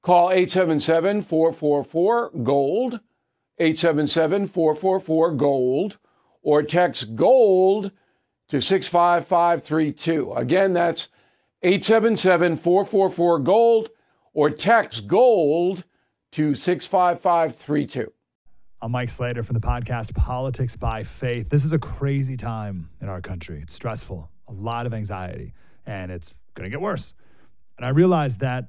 Call 877-444-GOLD, 877-444-GOLD, or text GOLD to 65532. Again, that's 877-444-GOLD, or text GOLD to 65532. I'm Mike Slater from the podcast Politics by Faith. This is a crazy time in our country. It's stressful, a lot of anxiety, and it's going to get worse. And I realized that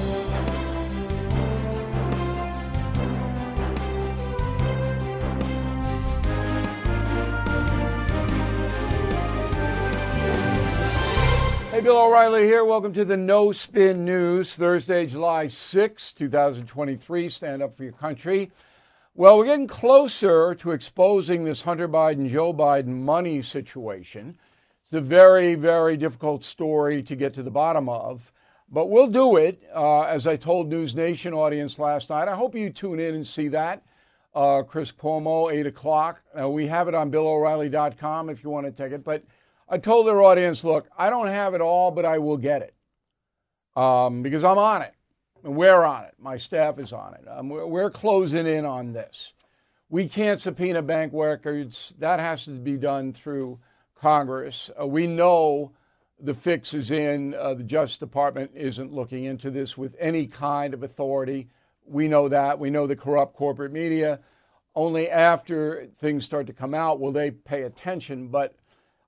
Hey, Bill O'Reilly here. Welcome to the No Spin News, Thursday, July 6, 2023. Stand up for your country. Well, we're getting closer to exposing this Hunter Biden, Joe Biden money situation. It's a very, very difficult story to get to the bottom of, but we'll do it. As I told News Nation audience last night, I hope you tune in and see that. Chris Cuomo, 8 o'clock. We have it on BillO'Reilly.com if you want to take it, but I told their audience, look, I don't have it all, but I will get it because I'm on it. And we're on it. My staff is on it. We're closing in on this. We can't subpoena bank records. That has to be done through Congress. We know the fix is in. The Justice Department isn't looking into this with any kind of authority. We know that. We know the corrupt corporate media. Only after things start to come out will they pay attention, but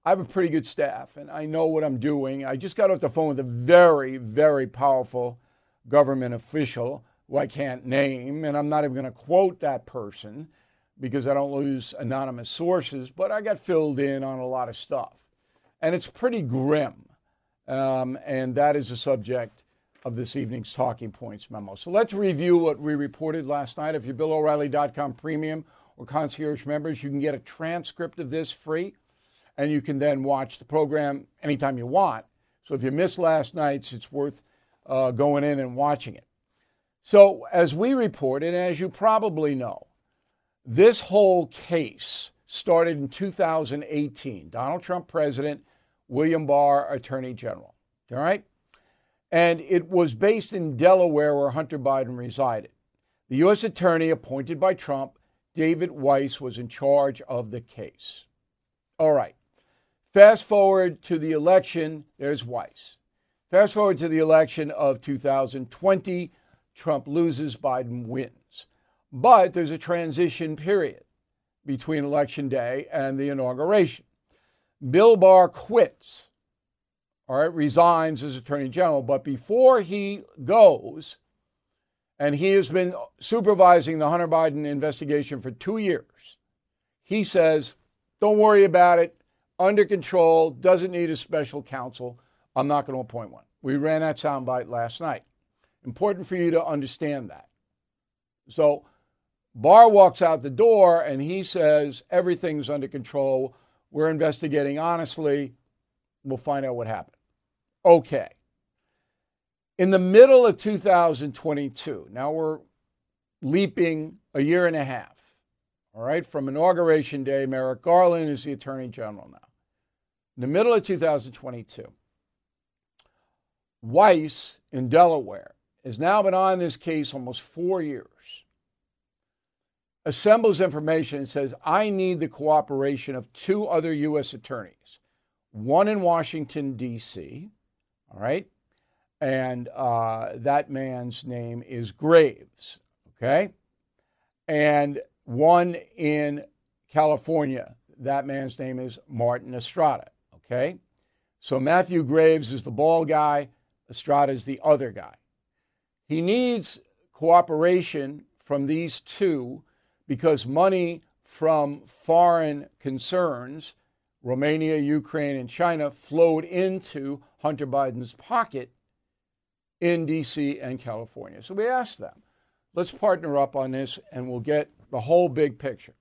I have a pretty good staff, and I know what I'm doing. I just got off the phone with a very, very powerful government official who I can't name, and I'm not even going to quote that person because I don't lose anonymous sources, but I got filled in on a lot of stuff. And it's pretty grim, and that is the subject of this evening's Talking Points memo. So let's review what we reported last night. If you're BillO'Reilly.com Premium or Concierge members, you can get a transcript of this free. And you can then watch the program anytime you want. So if you missed last night's, it's worth going in and watching it. So as we reported, and as you probably know, this whole case started in 2018. Donald Trump president, William Barr attorney general. All right? And it was based in Delaware where Hunter Biden resided. The U.S. attorney appointed by Trump, David Weiss, was in charge of the case. All right. Fast forward to the election, there's Weiss. Fast forward to the election of 2020, Trump loses, Biden wins. But there's a transition period between Election Day and the inauguration. Bill Barr quits, all right, resigns as Attorney General. But before he goes, and he has been supervising the Hunter Biden investigation for 2 years, he says, don't worry about it. Under control. Doesn't need a special counsel. I'm not going to appoint one. We ran that soundbite last night. Important for you to understand that. So Barr walks out the door and he says, everything's under control. We're investigating honestly. We'll find out what happened. Okay. In the middle of 2022, now we're leaping a year and a half. All right, from Inauguration Day, Merrick Garland is the Attorney General now. In the middle of 2022, Weiss in Delaware has now been on this case almost 4 years, assembles information and says, I need the cooperation of two other U.S. attorneys, one in Washington, D.C., all right, and that man's name is Graves, okay, and one in California, that man's name is Martin Estrada, okay? So Matthew Graves is the bald guy, Estrada is the other guy. He needs cooperation from these two because money from foreign concerns, Romania, Ukraine, and China, flowed into Hunter Biden's pocket in D.C. and California. So we asked them, let's partner up on this and we'll get the whole big picture.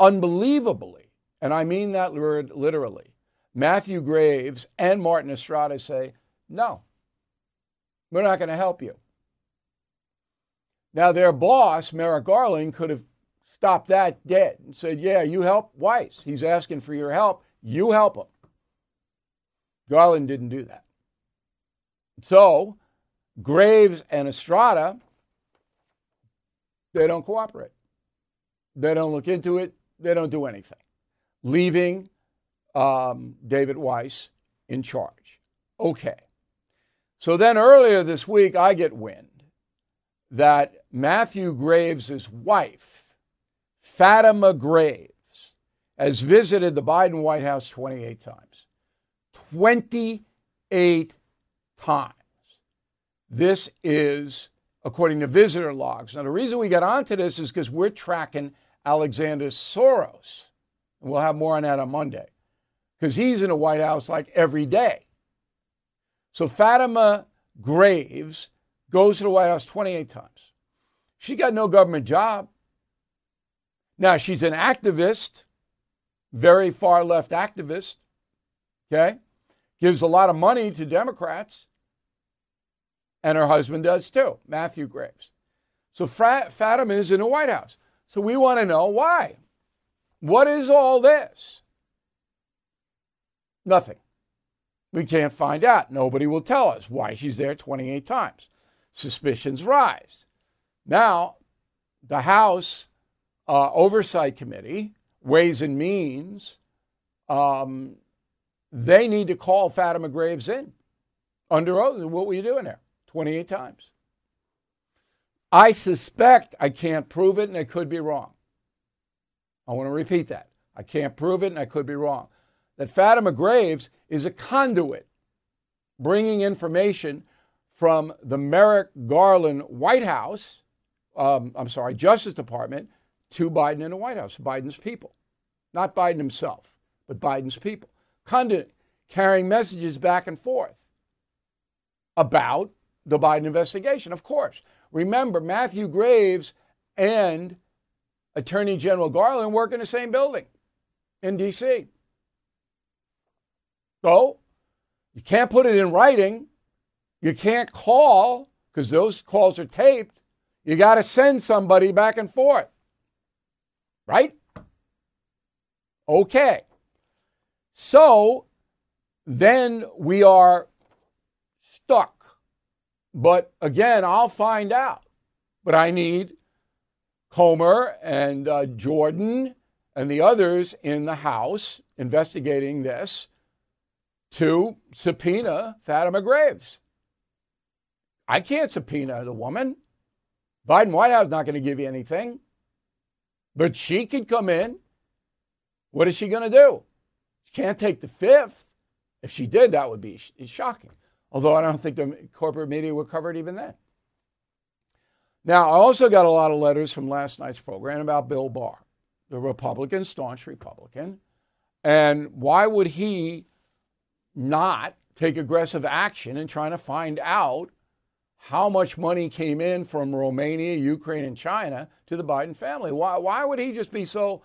Unbelievably, and I mean that word literally, Matthew Graves and Martin Estrada say, no, we're not going to help you. Now, their boss, Merrick Garland, could have stopped that dead and said, yeah, you help Weiss. He's asking for your help. You help him. Garland didn't do that. So Graves and Estrada, they don't cooperate. They don't look into it. They don't do anything, leaving David Weiss in charge. Okay. So then earlier this week, I get wind that Matthew Graves' wife, Fatima Graves, has visited the Biden White House 28 times. 28 times. This is according to visitor logs. Now, the reason we got onto this is because we're tracking Alexander Soros. And we'll have more on that on Monday, because he's in the White House like every day. So Fatima Graves goes to the White House 28 times. She got no government job. Now, she's an activist, very far-left activist, okay? Gives a lot of money to Democrats, and her husband does too, Matthew Graves. So Fatima is in the White House. So we want to know why. What is all this? Nothing. We can't find out. Nobody will tell us why she's there 28 times. Suspicions rise. Now, the House Oversight Committee, Ways and Means, they need to call Fatima Graves in under oath. What were you doing there 28 times? I suspect, I can't prove it and I could be wrong. I want to repeat that. I can't prove it and I could be wrong. That Fatima Graves is a conduit bringing information from the Merrick Garland White House, Justice Department, to Biden and the White House, Biden's people. Not Biden himself, but Biden's people. Conduit carrying messages back and forth about the Biden investigation, of course. Remember, Matthew Graves and Attorney General Garland work in the same building in D.C. So you can't put it in writing. You can't call because those calls are taped. You got to send somebody back and forth. Right? Okay. So then we are stuck. But again, I'll find out. But I need Comer and Jordan and the others in the House investigating this to subpoena Fatima Graves. I can't subpoena the woman. Biden White House is not going to give you anything. But she could come in. What is she going to do? She can't take the fifth. If she did, that would be shocking. Although I don't think the corporate media would cover it even then. Now, I also got a lot of letters from last night's program about Bill Barr, the Republican, staunch Republican. And why would he not take aggressive action in trying to find out how much money came in from Romania, Ukraine, and China to the Biden family? Why would he just be so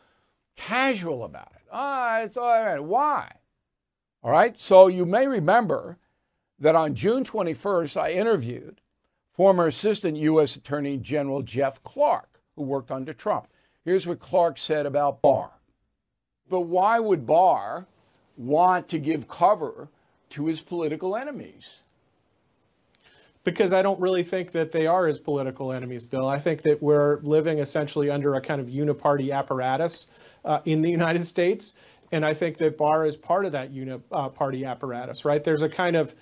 casual about it? It's all right. Why? All right. So you may remember that on June 21st, I interviewed former Assistant U.S. Attorney General Jeff Clark, who worked under Trump. Here's what Clark said about Barr. But why would Barr want to give cover to his political enemies? Because I don't really think that they are as political enemies, Bill. I think that we're living essentially under a kind of uniparty apparatus in the United States. And I think that Barr is part of that uniparty apparatus, right? There's a kind of,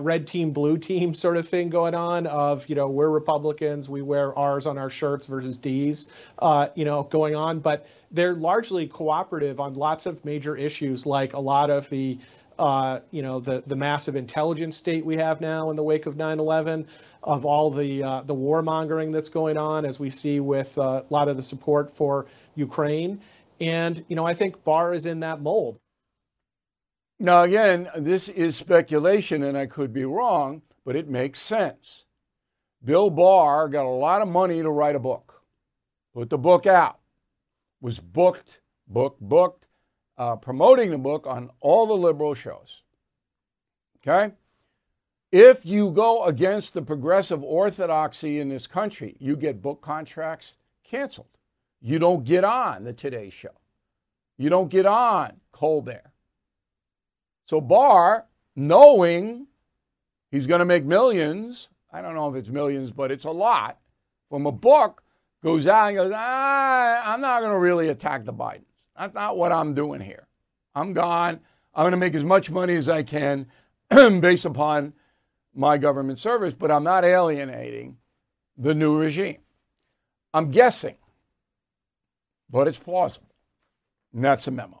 red team, blue team sort of thing going on of, we're Republicans, we wear R's on our shirts versus D's, going on. But they're largely cooperative on lots of major issues, like a lot of the the massive intelligence state we have now in the wake of 9/11, of all the warmongering that's going on, as we see with a lot of the support for Ukraine. And, I think Barr is in that mold. Now, again, this is speculation, and I could be wrong, but it makes sense. Bill Barr got a lot of money to write a book, put the book out, was booked. Promoting the book on all the liberal shows. Okay? If you go against the progressive orthodoxy in this country, you get book contracts canceled. You don't get on the Today Show. You don't get on Colbert. So Barr, knowing he's going to make millions, I don't know if it's millions, but it's a lot, from a book, goes out and goes, I'm not going to really attack the Biden. That's not what I'm doing here. I'm gone. I'm going to make as much money as I can based upon my government service, but I'm not alienating the new regime. I'm guessing, but it's plausible. And that's a memo.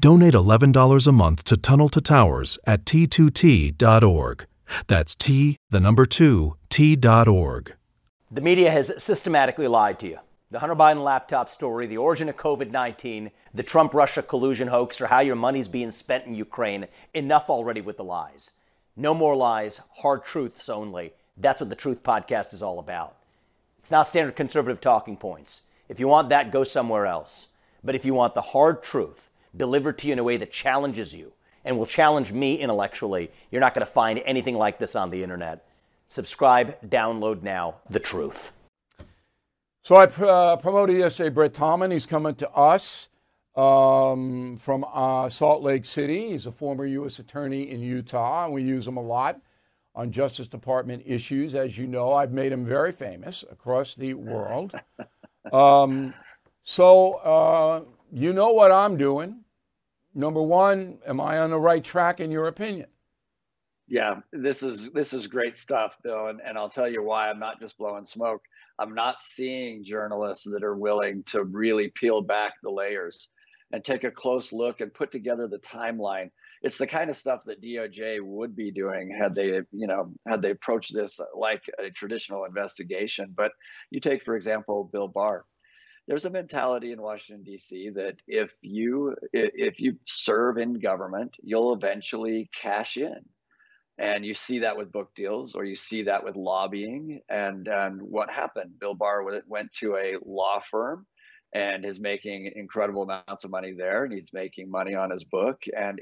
Donate $11 a month to Tunnel to Towers at T2T.org. That's T2T.org. The media has systematically lied to you. The Hunter Biden laptop story, the origin of COVID-19, the Trump-Russia collusion hoax, or how your money's being spent in Ukraine. Enough already with the lies. No more lies, hard truths only. That's what the Truth Podcast is all about. It's not standard conservative talking points. If you want that, go somewhere else. But if you want the hard truth delivered to you in a way that challenges you and will challenge me intellectually, you're not going to find anything like this on the internet. Subscribe, download now, The Truth. So I promoted yesterday Brett Talman. He's coming to us from Salt Lake City. He's a former U.S. attorney in Utah, and we use him a lot on Justice Department issues. As you know, I've made him very famous across the world. You know what I'm doing. Number one, am I on the right track in your opinion? Yeah, this is great stuff, Bill. And I'll tell you why I'm not just blowing smoke. I'm not seeing journalists that are willing to really peel back the layers and take a close look and put together the timeline. It's the kind of stuff that DOJ would be doing had they approached this like a traditional investigation. But you take, for example, Bill Barr. There's a mentality in Washington, D.C. that if you serve in government, you'll eventually cash in. And you see that with book deals, or you see that with lobbying. And what happened? Bill Barr went to a law firm and is making incredible amounts of money there. And he's making money on his book. And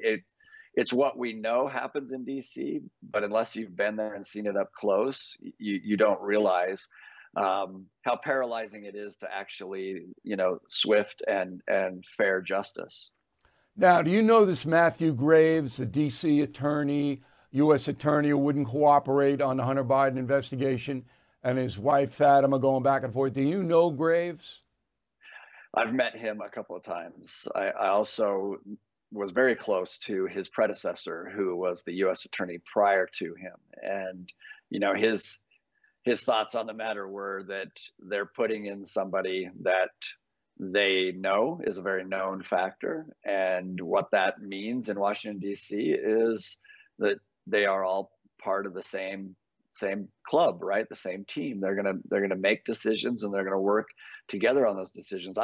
it's what we know happens in D.C. But unless you've been there and seen it up close, you don't realize how paralyzing it is to actually, swift and fair justice. Now, do you know this Matthew Graves, the D.C. attorney, U.S. attorney who wouldn't cooperate on the Hunter Biden investigation, and his wife Fatima going back and forth? Do you know Graves? I've met him a couple of times. I also was very close to his predecessor, who was the U.S. attorney prior to him, and his thoughts on the matter were that they're putting in somebody that they know is a very known factor. And what that means in Washington, D.C. is that they are all part of the same club, right? The same team. They're gonna make decisions, and they're gonna work together on those decisions.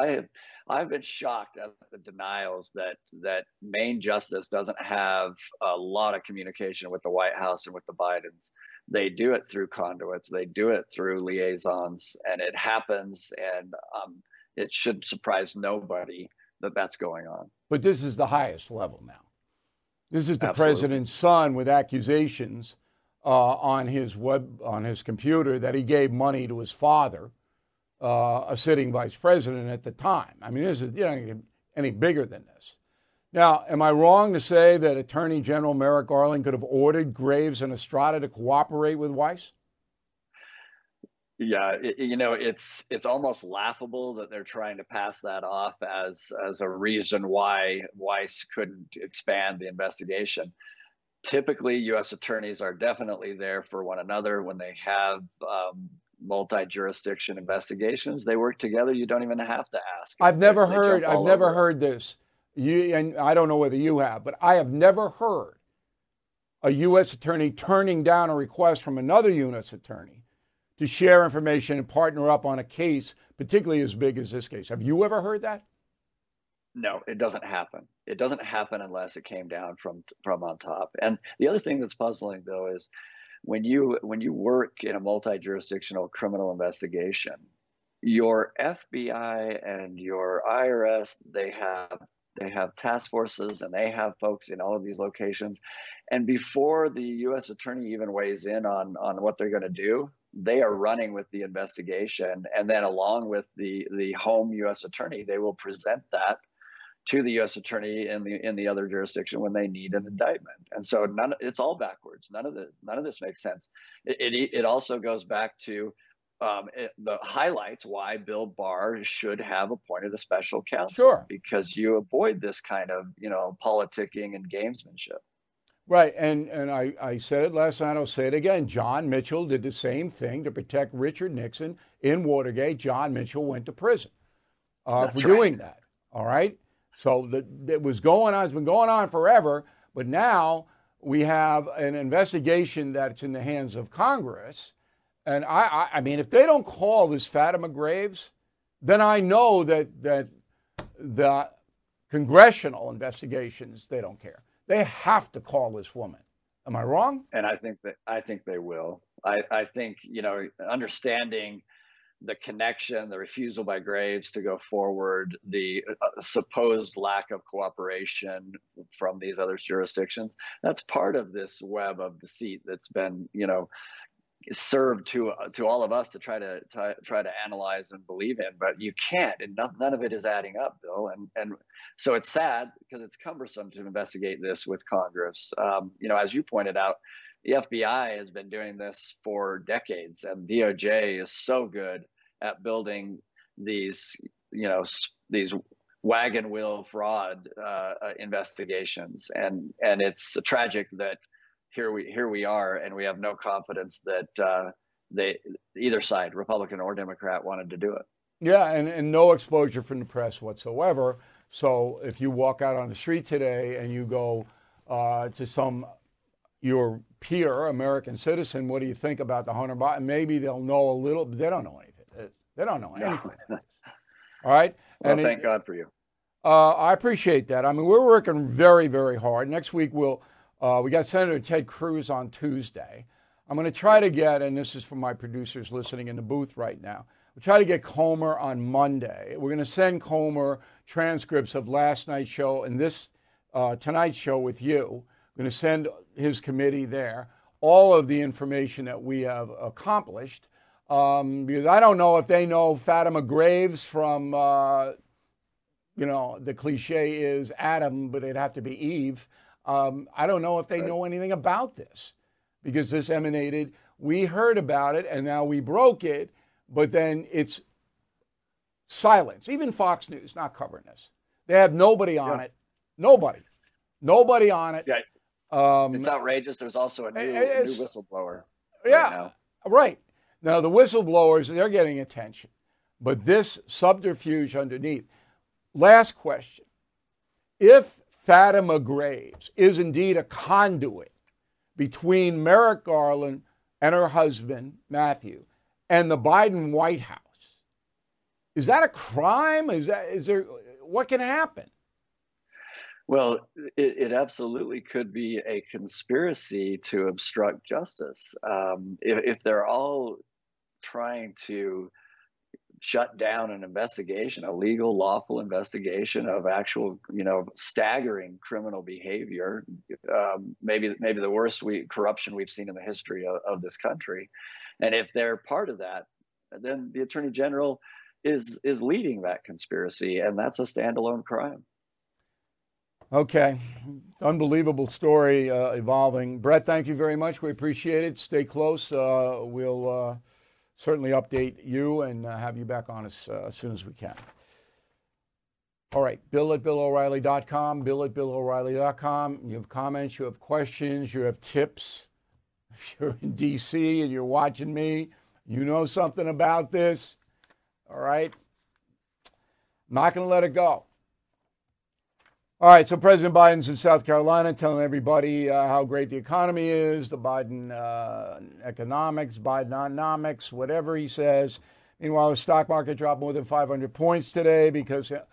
I've been shocked at the denials that Maine Justice doesn't have a lot of communication with the White House and with the Bidens. They do it through conduits. They do it through liaisons, and it happens. And it should surprise nobody that that's going on. But this is the highest level now. This is the Absolutely. President's son with accusations on his computer that he gave money to his father, a sitting vice president at the time. I mean, this is, you know, any bigger than this. Now, am I wrong to say that Attorney General Merrick Garland could have ordered Graves and Estrada to cooperate with Weiss? Yeah, it's almost laughable that they're trying to pass that off as a reason why Weiss couldn't expand the investigation. Typically, U.S. attorneys are definitely there for one another. When they have multi-jurisdiction investigations, they work together. You don't even have to ask. I've never heard this. And I don't know whether you have, but I have never heard a U.S. attorney turning down a request from another U.S. attorney to share information and partner up on a case, particularly as big as this case. Have you ever heard that? No, it doesn't happen. It doesn't happen unless it came down from on top. And the other thing that's puzzling, though, is when you work in a multi-jurisdictional criminal investigation, your FBI and your IRS, they have task forces, and they have folks in all of these locations. And before the U.S. attorney even weighs in on what they're going to do, they are running with the investigation. And then along with the home U.S. attorney, they will present that to the U.S. attorney in the other jurisdiction when they need an indictment. And so it's all backwards. None of this makes sense. It also goes back to the highlights why Bill Barr should have appointed a special counsel. Sure. Because you avoid this kind of, politicking and gamesmanship. Right. And I said it last night, I'll say it again. John Mitchell did the same thing to protect Richard Nixon in Watergate. John Mitchell went to prison doing that. All right. So that was going on. It's been going on forever. But now we have an investigation that's in the hands of Congress. And I mean, if they don't call this Fatima Graves, then I know that the congressional investigations, they don't care. They have to call this woman. Am I wrong? And I think they will. I think, understanding the connection, the refusal by Graves to go forward, the supposed lack of cooperation from these other jurisdictions, that's part of this web of deceit that's been, served to all of us to try to analyze and believe in, but you can't, and none of it is adding up, Bill. And so it's sad because it's cumbersome to investigate this with Congress. As you pointed out, the FBI has been doing this for decades, and DOJ is so good at building these wagon wheel fraud investigations, and it's tragic that here we are, and we have no confidence that either side, Republican or Democrat, wanted to do it. Yeah, and no exposure from the press whatsoever. So if you walk out on the street today and you go to your peer, American citizen, what do you think about the Hunter Biden? Maybe they'll know a little, but they don't know anything. They don't know anything. No. All right? Well, and thank God for you. I appreciate that. I mean, we're working very, very hard. Next week we got Senator Ted Cruz on Tuesday. I'm going to try to get, and this is for my producers listening in the booth right now, we'll try to get Comer on Monday. We're going to send Comer transcripts of last night's show and this tonight's show with you. I'm going to send his committee there all of the information that we have accomplished, because I don't know if they know Fatima Graves from, the cliche is Adam, but it'd have to be Eve. I don't know if they know anything about this, because this emanated. We heard about it, and now we broke it, but then it's silence. Even Fox News not covering this. They have nobody on it. Nobody on it. Yeah. It's outrageous. There's also a new whistleblower. Yeah, right now. The whistleblowers, they're getting attention. But this subterfuge underneath. Last question. If Fatima Graves is indeed a conduit between Merrick Garland and her husband, Matthew, and the Biden White House, is that a crime? Is there what can happen? Well, it absolutely could be a conspiracy to obstruct justice. If they're all trying to shut down an investigation, a legal, lawful investigation of actual, staggering criminal behavior, maybe the worst corruption we've seen in the history of this country. And if they're part of that, then the Attorney General is leading that conspiracy, and that's a standalone crime. Okay. Unbelievable story evolving. Brett, thank you very much. We appreciate it. Stay close. We'll certainly update you and have you back on us as soon as we can. All right. Bill at BillO'Reilly.com. Bill at BillO'Reilly.com. You have comments. You have questions. You have tips. If you're in D.C. and you're watching me, you know something about this. All right. I'm not going to let it go. All right, so President Biden's in South Carolina telling everybody how great the economy is, the Biden economics, Bidenomics, whatever he says. Meanwhile, the stock market dropped more than 500 points today because it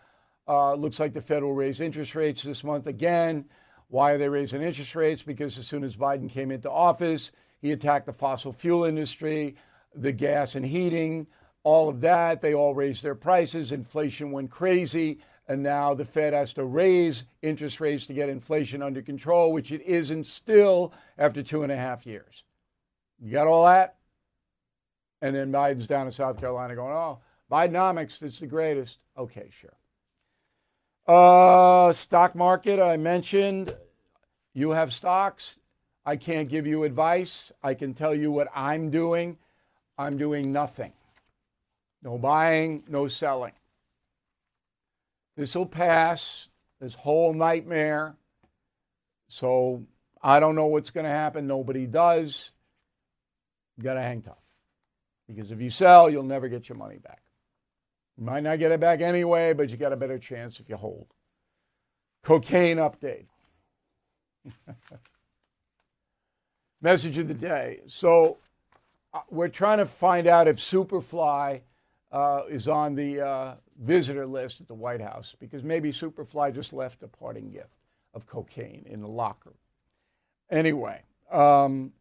looks like the Fed will raise interest rates this month again. Why are they raising interest rates? Because as soon as Biden came into office, he attacked the fossil fuel industry, the gas and heating, all of that. They all raised their prices. Inflation went crazy. And now the Fed has to raise interest rates to get inflation under control, which it isn't still after 2.5 years. You got all that? And then Biden's down in South Carolina going, oh, Bidenomics, it's the greatest. Okay, sure. Stock market, I mentioned. You have stocks. I can't give you advice. I can tell you what I'm doing. I'm doing nothing. No buying, no selling. This will pass, this whole nightmare. So I don't know what's going to happen. Nobody does. You got to hang tough. Because if you sell, you'll never get your money back. You might not get it back anyway, but you got a better chance if you hold. Cocaine update. Message of the day. So we're trying to find out if Superfly is on the visitor list at the White House, because maybe Superfly just left a parting gift of cocaine in the locker. Anyway, Karine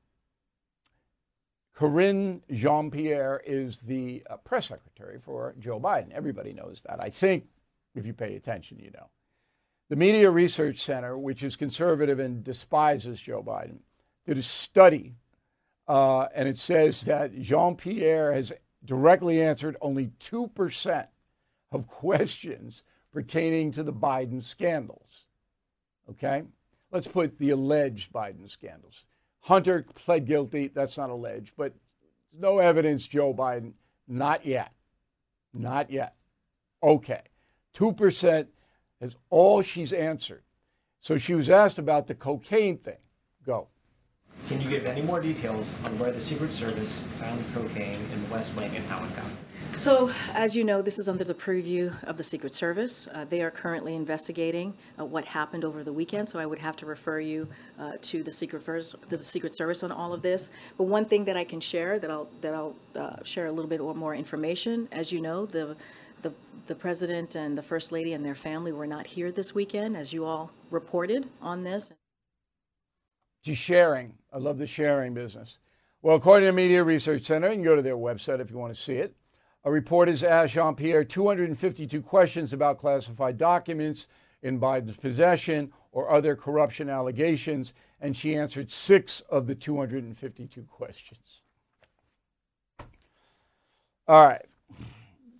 Jean-Pierre is the press secretary for Joe Biden. Everybody knows that. I think if you pay attention, you know. The Media Research Center, which is conservative and despises Joe Biden, did a study, and it says that Jean-Pierre has directly answered only 2% of questions pertaining to the Biden scandals. Okay? Let's put the alleged Biden scandals. Hunter pled guilty. That's not alleged, but no evidence, Joe Biden. Not yet. Not yet. Okay. 2% is all she's answered. So she was asked about the cocaine thing. Go. Can you give any more details on where the Secret Service found cocaine in the West Wing and how it got it? So, as you know, this is under the purview of the Secret Service. They are currently investigating what happened over the weekend, so I would have to refer you to the Secret Service on all of this. But one thing that I can share, that I'll share a little bit more information. As you know, the President and the First Lady and their family were not here this weekend, as you all reported on this. She's sharing. I love the sharing business. Well, according to the Media Research Center, you can go to their website if you want to see it. Reporters asked Jean-Pierre 252 questions about classified documents in Biden's possession or other corruption allegations, and she answered 6 of the 252 questions. All right.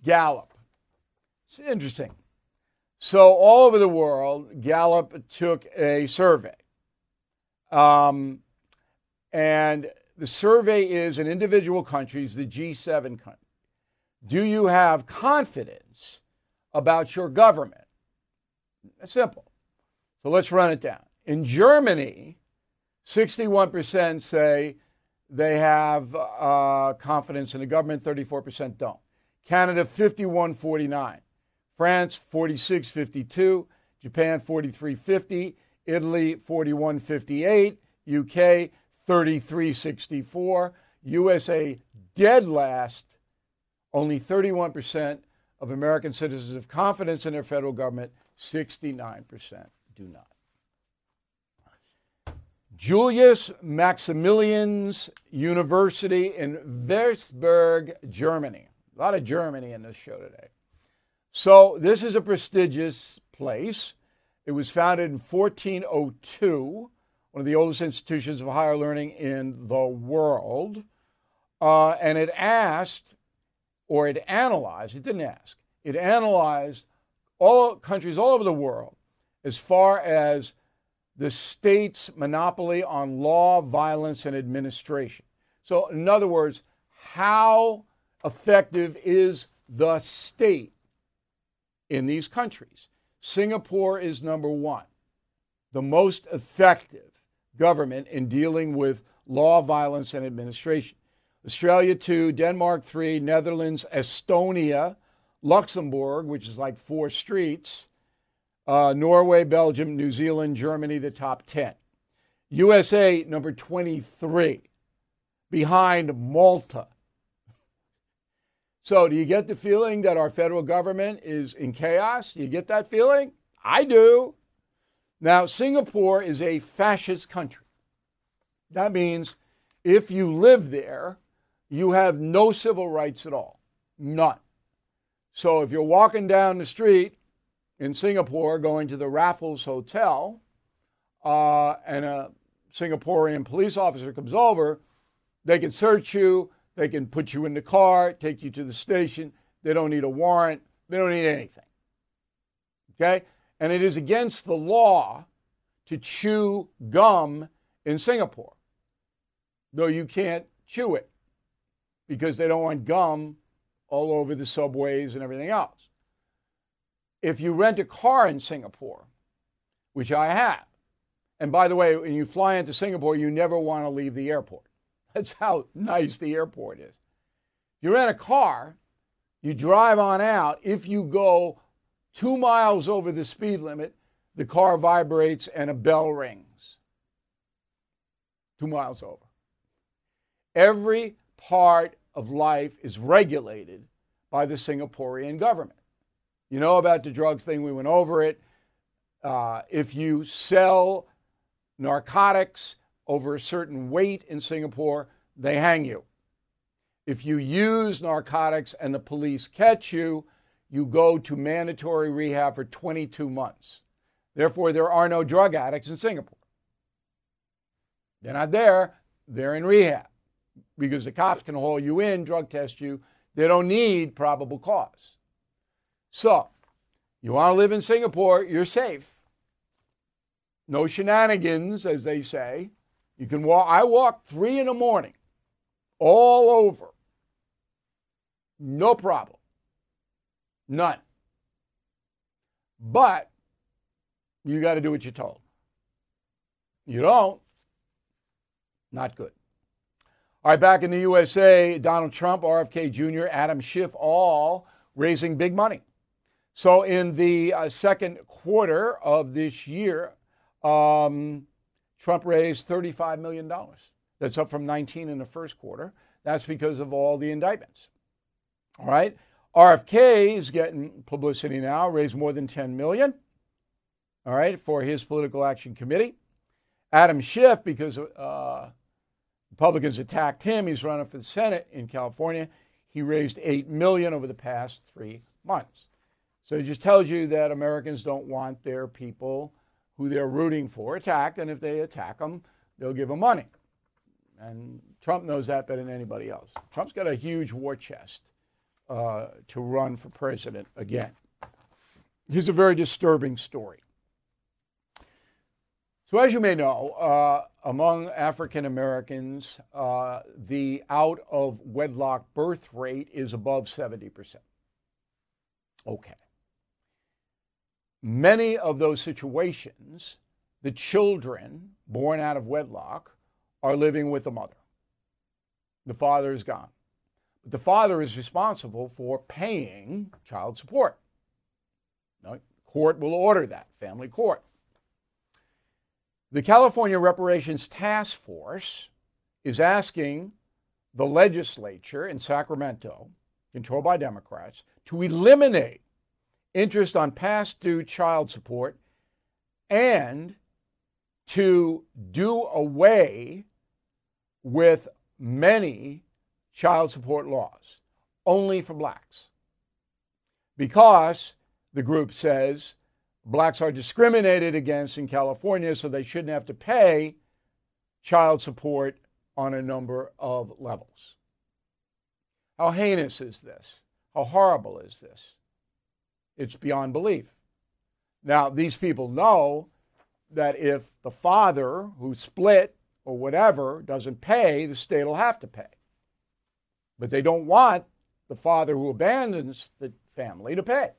Gallup. It's interesting. So all over the world, Gallup took a survey. And the survey is in individual countries, the G7 countries. Do you have confidence about your government? That's simple. So let's run it down. In Germany, 61% say they have confidence in the government, 34% don't. Canada 51-49, France 46-52, Japan 43-50, Italy 41-58, UK 33-64, USA dead last. Only 31% of American citizens have confidence in their federal government, 69% do not. Julius Maximilians University in Würzburg, Germany. A lot of Germany in this show today. So this is a prestigious place. It was founded in 1402, one of the oldest institutions of higher learning in the world. And it asked, or it analyzed, it didn't ask, it analyzed all countries all over the world as far as the state's monopoly on law, violence, and administration. So in other words, how effective is the state in these countries? Singapore is number one, the most effective government in dealing with law, violence, and administration. Australia 2, Denmark 3, Netherlands, Estonia, Luxembourg, which is like 4 streets, Norway, Belgium, New Zealand, Germany, the top 10. USA, number 23, behind Malta. So do you get the feeling that our federal government is in chaos? Do you get that feeling? I do. Now, Singapore is a fascist country. That means if you live there, you have no civil rights at all, none. So if you're walking down the street in Singapore going to the Raffles Hotel and a Singaporean police officer comes over, they can search you, they can put you in the car, take you to the station. They don't need a warrant. They don't need anything. Okay? And it is against the law to chew gum in Singapore, though you can't chew it because they don't want gum all over the subways and everything else. If you rent a car in Singapore, which I have, and by the way, when you fly into Singapore, you never want to leave the airport. That's how nice the airport is. You rent a car, you drive on out. If you go 2 miles over the speed limit, the car vibrates and a bell rings. 2 miles over. Every part of life is regulated by the Singaporean government. You know about the drugs thing, we went over it. If you sell narcotics over a certain weight in Singapore, they hang you. If you use narcotics and the police catch you, you go to mandatory rehab for 22 months. Therefore, there are no drug addicts in Singapore. They're not there, they're in rehab. Because the cops can haul you in, drug test you. They don't need probable cause. So, you want to live in Singapore, you're safe. No shenanigans, as they say. You can walk. I walked 3 in the morning, all over. No problem. None. But you got to do what you're told. You don't. Not good. All right, back in the USA, Donald Trump, RFK Jr., Adam Schiff, all raising big money. So in the second quarter of this year, Trump raised $35 million. That's up from 19 in the first quarter. That's because of all the indictments. All right. RFK is getting publicity now, raised more than $10 million, all right, for his political action committee. Adam Schiff, because Republicans attacked him. He's running for the Senate in California. He raised $8 million over the past 3 months. So it just tells you that Americans don't want their people who they're rooting for attacked, and if they attack them, they'll give them money. And Trump knows that better than anybody else. Trump's got a huge war chest to run for president again. Here's a very disturbing story. So as you may know, among African Americans, the out-of-wedlock birth rate is above 70%. Okay. Many of those situations, the children born out of wedlock are living with the mother. The father is gone. But the father is responsible for paying child support. The court will order that, family court. The California Reparations Task Force is asking the legislature in Sacramento, controlled by Democrats, to eliminate interest on past due child support and to do away with many child support laws, only for blacks. Because, the group says, blacks are discriminated against in California, so they shouldn't have to pay child support on a number of levels. How heinous is this? How horrible is this? It's beyond belief. Now, these people know that if the father who split or whatever doesn't pay, the state will have to pay. But they don't want the father who abandons the family to pay.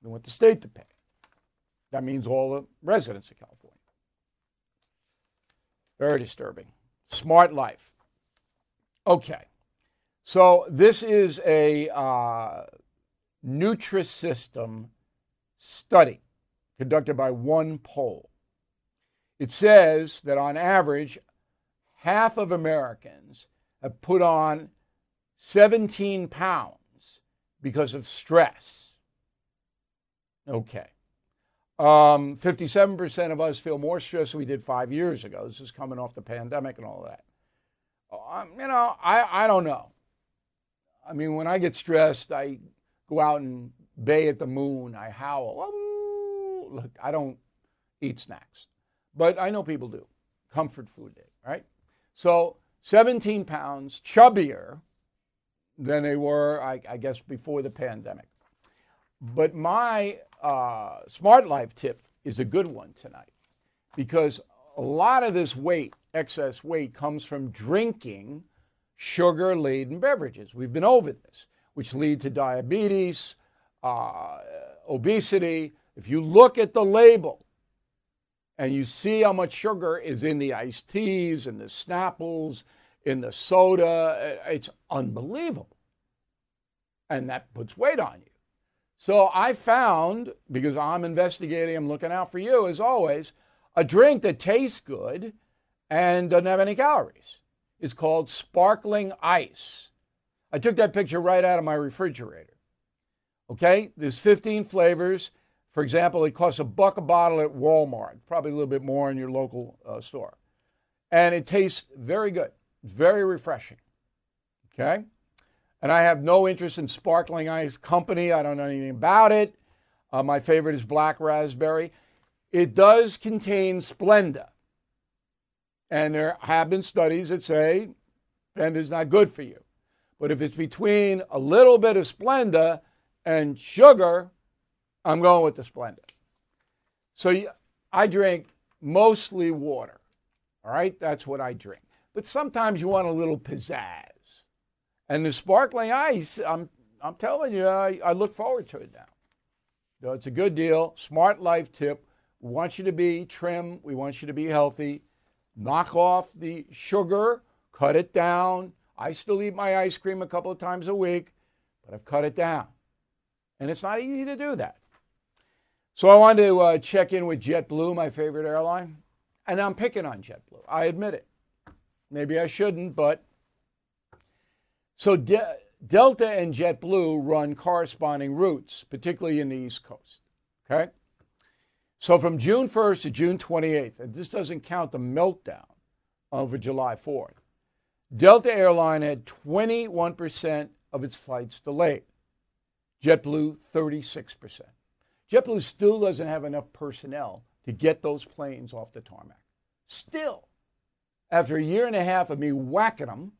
They want the state to pay. That means all the residents of California. Very disturbing. Smart life. Okay. So this is a Nutrisystem study conducted by one poll. It says that on average, half of Americans have put on 17 pounds because of stress. Okay. 57% of us feel more stressed than we did 5 years ago. This is coming off the pandemic and all that. I don't know. I mean, when I get stressed, I go out and bay at the moon. I howl. Oh, look, I don't eat snacks. But I know people do. Comfort food day, right? So 17 pounds chubbier than they were, I guess, before the pandemic. But my smart life tip is a good one tonight, because a lot of this weight, excess weight, comes from drinking sugar-laden beverages. We've been over this, which lead to diabetes, obesity. If you look at the label and you see how much sugar is in the iced teas and the Snapples, in the soda, it's unbelievable. And that puts weight on you. So I found, because I'm investigating, I'm looking out for you, as always, a drink that tastes good and doesn't have any calories. It's called Sparkling Ice. I took that picture right out of my refrigerator. Okay? There's 15 flavors. For example, it costs $1 a bottle at Walmart, probably a little bit more in your local store. And it tastes very good. It's very refreshing. Okay? And I have no interest in Sparkling Ice Company. I don't know anything about it. My favorite is Black Raspberry. It does contain Splenda. And there have been studies that say Splenda is not good for you. But if it's between a little bit of Splenda and sugar, I'm going with the Splenda. So I drink mostly water. All right? That's what I drink. But sometimes you want a little pizzazz. And the Sparkling Ice, I'm telling you, I look forward to it now. So it's a good deal. Smart life tip. We want you to be trim. We want you to be healthy. Knock off the sugar. Cut it down. I still eat my ice cream a couple of times a week, but I've cut it down. And it's not easy to do that. So I wanted to check in with JetBlue, my favorite airline. And I'm picking on JetBlue. I admit it. Maybe I shouldn't, but... So Delta and JetBlue run corresponding routes, particularly in the East Coast, okay? So from June 1st to June 28th, and this doesn't count the meltdown over July 4th, Delta Airline had 21% of its flights delayed. JetBlue, 36%. JetBlue still doesn't have enough personnel to get those planes off the tarmac. Still, after a year and a half of me whacking them,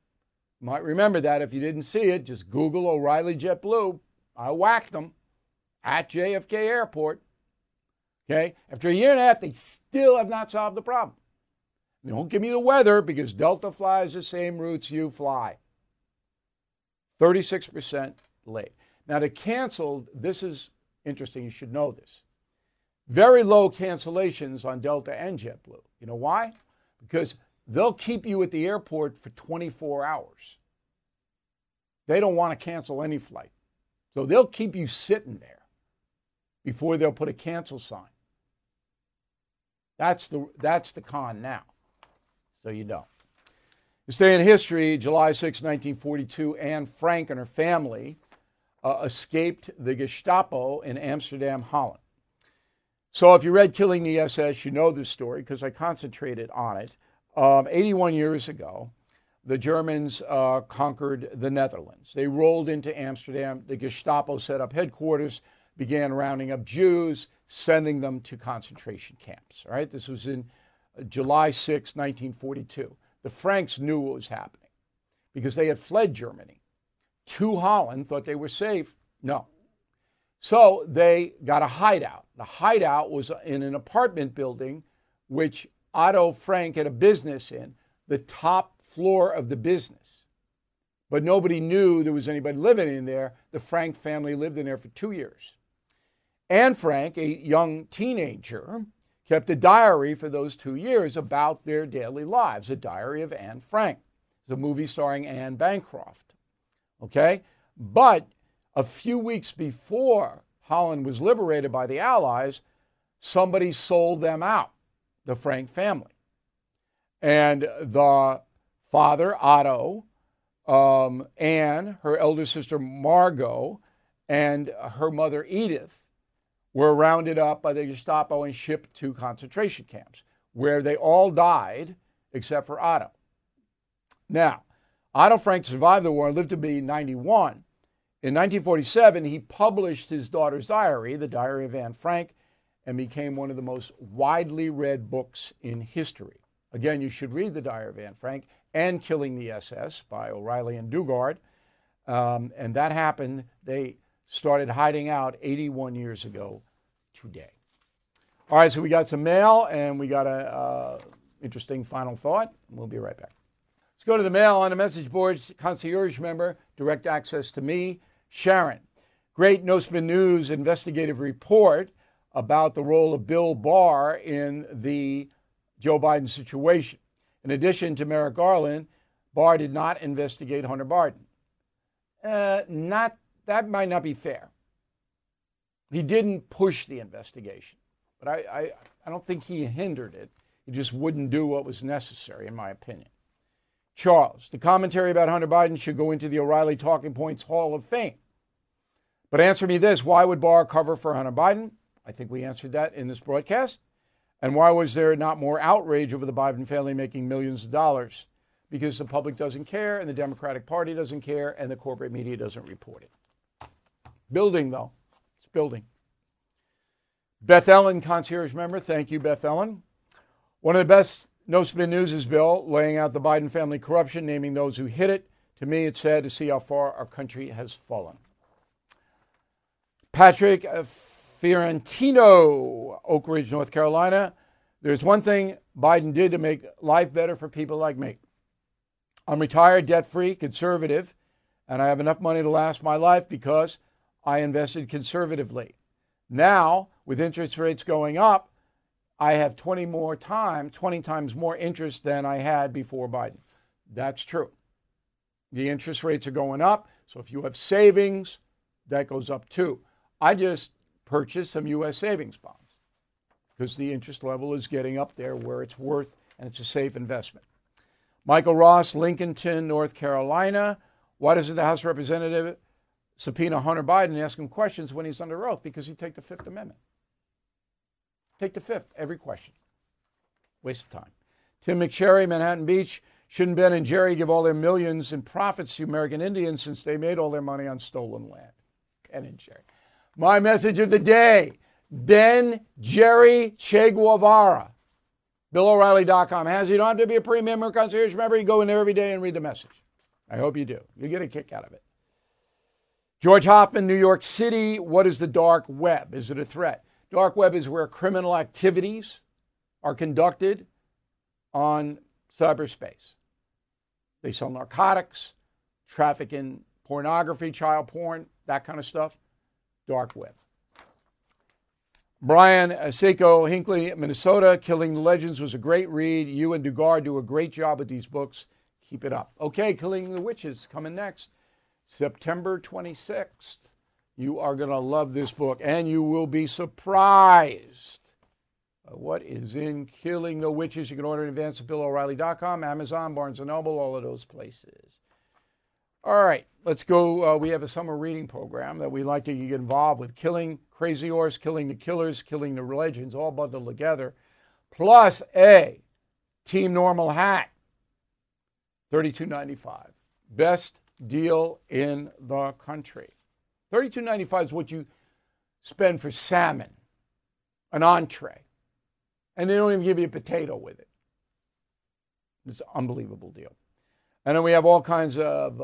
might remember that. If you didn't see it, just Google O'Reilly JetBlue. I whacked them at JFK Airport. Okay? After a year and a half, they still have not solved the problem. They won't give me the weather because Delta flies the same routes you fly. 36% late. Now, the canceled, this is interesting. You should know this. Very low cancellations on Delta and JetBlue. You know why? Because they'll keep you at the airport for 24 hours. They don't want to cancel any flight. So they'll keep you sitting there before they'll put a cancel sign. That's the con now. So you don't. This day in history, July 6, 1942, Anne Frank and her family escaped the Gestapo in Amsterdam, Holland. So if you read Killing the SS, you know this story because I concentrated on it. 81 years ago, the Germans conquered the Netherlands. They rolled into Amsterdam. The Gestapo set up headquarters, began rounding up Jews, sending them to concentration camps. All right, this was in July 6, 1942. The Franks knew what was happening because they had fled Germany to Holland, thought they were safe. No. So they got a hideout. The hideout was in an apartment building which Otto Frank had a business in, the top floor of the business. But nobody knew there was anybody living in there. The Frank family lived in there for 2 years. Anne Frank, a young teenager, kept a diary for those 2 years about their daily lives, a diary of Anne Frank, the movie starring Anne Bancroft. Okay? But a few weeks before Holland was liberated by the Allies, somebody sold them out, the Frank family. And the father, Otto, Anne, her elder sister, Margot, and her mother, Edith, were rounded up by the Gestapo and shipped to concentration camps, where they all died except for Otto. Now, Otto Frank survived the war and lived to be 91. In 1947, he published his daughter's diary, The Diary of Anne Frank, and became one of the most widely read books in history. Again, you should read The Diary of Anne Frank and Killing the SS by O'Reilly and Dugard. And that happened. They started hiding out 81 years ago today. All right, so we got some mail, and we got an interesting final thought. We'll be right back. Let's go to the mail on the message boards. Concierge member, direct access to me. Sharon, great No Spin News investigative report about the role of Bill Barr in the Joe Biden situation. In addition to Merrick Garland, Barr did not investigate Hunter Biden. That might not be fair. He didn't push the investigation, but I don't think he hindered it. He just wouldn't do what was necessary, in my opinion. Charles, the commentary about Hunter Biden should go into the O'Reilly Talking Points Hall of Fame. But answer me this, why would Barr cover for Hunter Biden? I think we answered that in this broadcast. And why was there not more outrage over the Biden family making millions of dollars? Because the public doesn't care, and the Democratic Party doesn't care, and the corporate media doesn't report it. Building, though. It's building. Beth Ellen, concierge member. Thank you, Beth Ellen. One of the best No Spin News is Bill laying out the Biden family corruption, naming those who hid it. To me, it's sad to see how far our country has fallen. Patrick Fiorentino, Oak Ridge, North Carolina. There's one thing Biden did to make life better for people like me. I'm retired, debt-free, conservative, and I have enough money to last my life because I invested conservatively. Now, with interest rates going up, I have 20 times more interest than I had before Biden. That's true. The interest rates are going up, so if you have savings, that goes up too. I just purchased some U.S. savings bonds because the interest level is getting up there where it's worth, and it's a safe investment. Michael Ross, Lincolnton, North Carolina. Why doesn't the House of Representatives subpoena Hunter Biden and ask him questions when he's under oath? Because he'd take the Fifth Amendment. Take the Fifth, every question. Waste of time. Tim McSherry, Manhattan Beach. Shouldn't Ben and Jerry give all their millions in profits to American Indians since they made all their money on stolen land? Ben and Jerry. My message of the day, Ben, Jerry, Che Guevara. BillO'Reilly.com has it. You don't have to be a premium or concierge member. You go in there every day and read the message. I hope you do. You get a kick out of it. George Hoffman, New York City. What is the dark web? Is it a threat? Dark web is where criminal activities are conducted on cyberspace. They sell narcotics, traffic in pornography, child porn, that kind of stuff. Dark web. Brian Seiko Hinckley, Minnesota, Killing the Legends was a great read. You and Dugard do a great job with these books. Keep it up. Okay, Killing the Witches coming next. September 26th. You are going to love this book, and you will be surprised by what is in Killing the Witches. You can order in advance at BillO'Reilly.com, Amazon, Barnes & Noble, all of those places. All right, let's go. We have a summer reading program that we like to get involved with. Killing Crazy Horse, Killing the Killers, Killing the Legends, all bundled together. Plus a Team Normal hat, $32.95. Best deal in the country. $32.95 is what you spend for salmon, an entree, and they don't even give you a potato with it. It's an unbelievable deal. And then we have all kinds of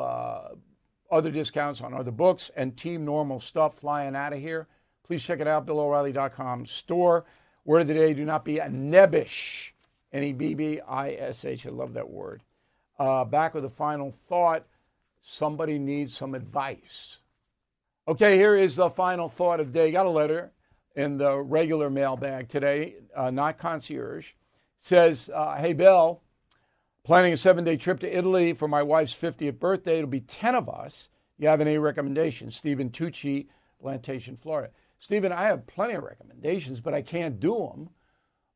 other discounts on other books and Team Normal stuff flying out of here. Please check it out, BillO'Reilly.com store. Word of the day, do not be a nebbish. N-E-B-B-I-S-H. I love that word. Back with a final thought. Somebody needs some advice. Okay, here is the final thought of the day. Got a letter in the regular mailbag today, not concierge. Says, hey, Bill, planning a 7-day trip to Italy for my wife's 50th birthday. It'll be 10 of us. You have any recommendations? Stephen Tucci, Plantation, Florida. Stephen, I have plenty of recommendations, but I can't do them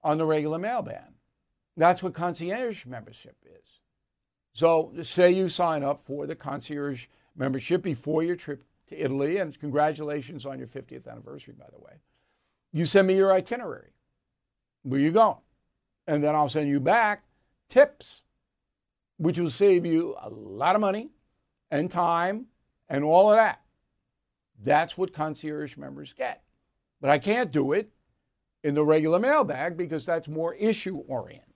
on the regular mailbag. That's what concierge membership is. So say you sign up for the concierge membership before your trip to Italy, and congratulations on your 50th anniversary, by the way. You send me your itinerary. Where you going? And then I'll send you back tips, which will save you a lot of money and time and all of that. That's what concierge members get. But I can't do it in the regular mailbag because that's more issue-oriented.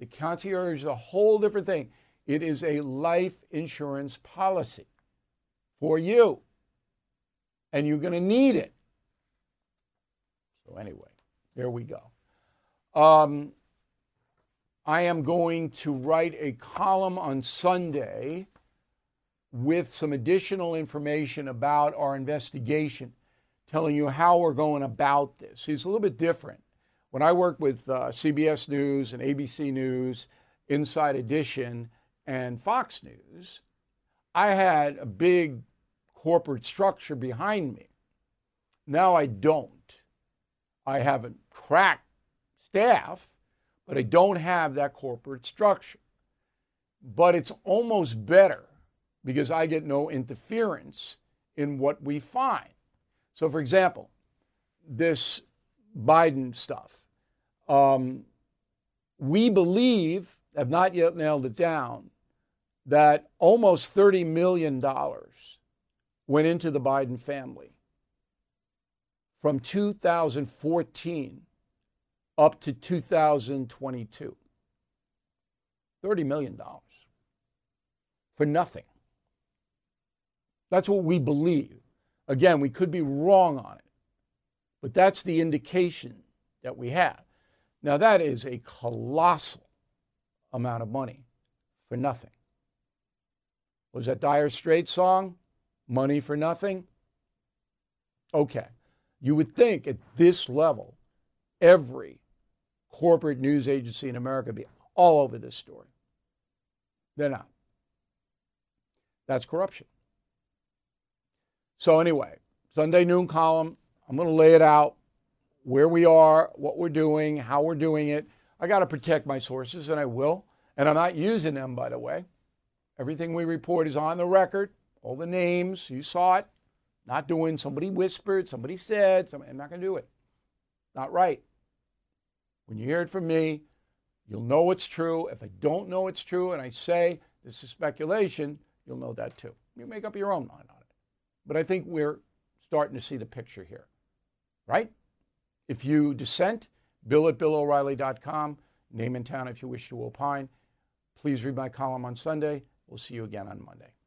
The concierge is a whole different thing. It is a life insurance policy for you, and you're going to need it. So anyway, there we go. I am going to write a column on Sunday with some additional information about our investigation, telling you how we're going about this. It's a little bit different. When I worked with CBS News and ABC News, Inside Edition, and Fox News, I had a big corporate structure behind me. Now I don't. I have a crack staff, but I don't have that corporate structure. But it's almost better because I get no interference in what we find. So, for example, this Biden stuff. We believe, have not yet nailed it down, that almost $30 million went into the Biden family from 2014 up to 2022. $30 million for nothing. That's what we believe. Again, we could be wrong on it, but that's the indication that we have. Now, that is a colossal amount of money for nothing. Was that Dire Straits song, Money for Nothing? Okay. You would think at this level, every corporate news agency in America would be all over this story. They're not. That's corruption. So anyway, Sunday noon column, I'm going to lay it out, where we are, what we're doing, how we're doing it. I got to protect my sources, and I will. And I'm not using them, by the way. Everything we report is on the record, all the names. You saw it. Not doing, somebody whispered, somebody said. I'm not going to do it. Not right. When you hear it from me, you'll know it's true. If I don't know it's true and I say this is speculation, you'll know that too. You make up your own mind on it. But I think we're starting to see the picture here, right? If you dissent, Bill at BillO'Reilly.com. Name and town if you wish to opine. Please read my column on Sunday. We'll see you again on Monday.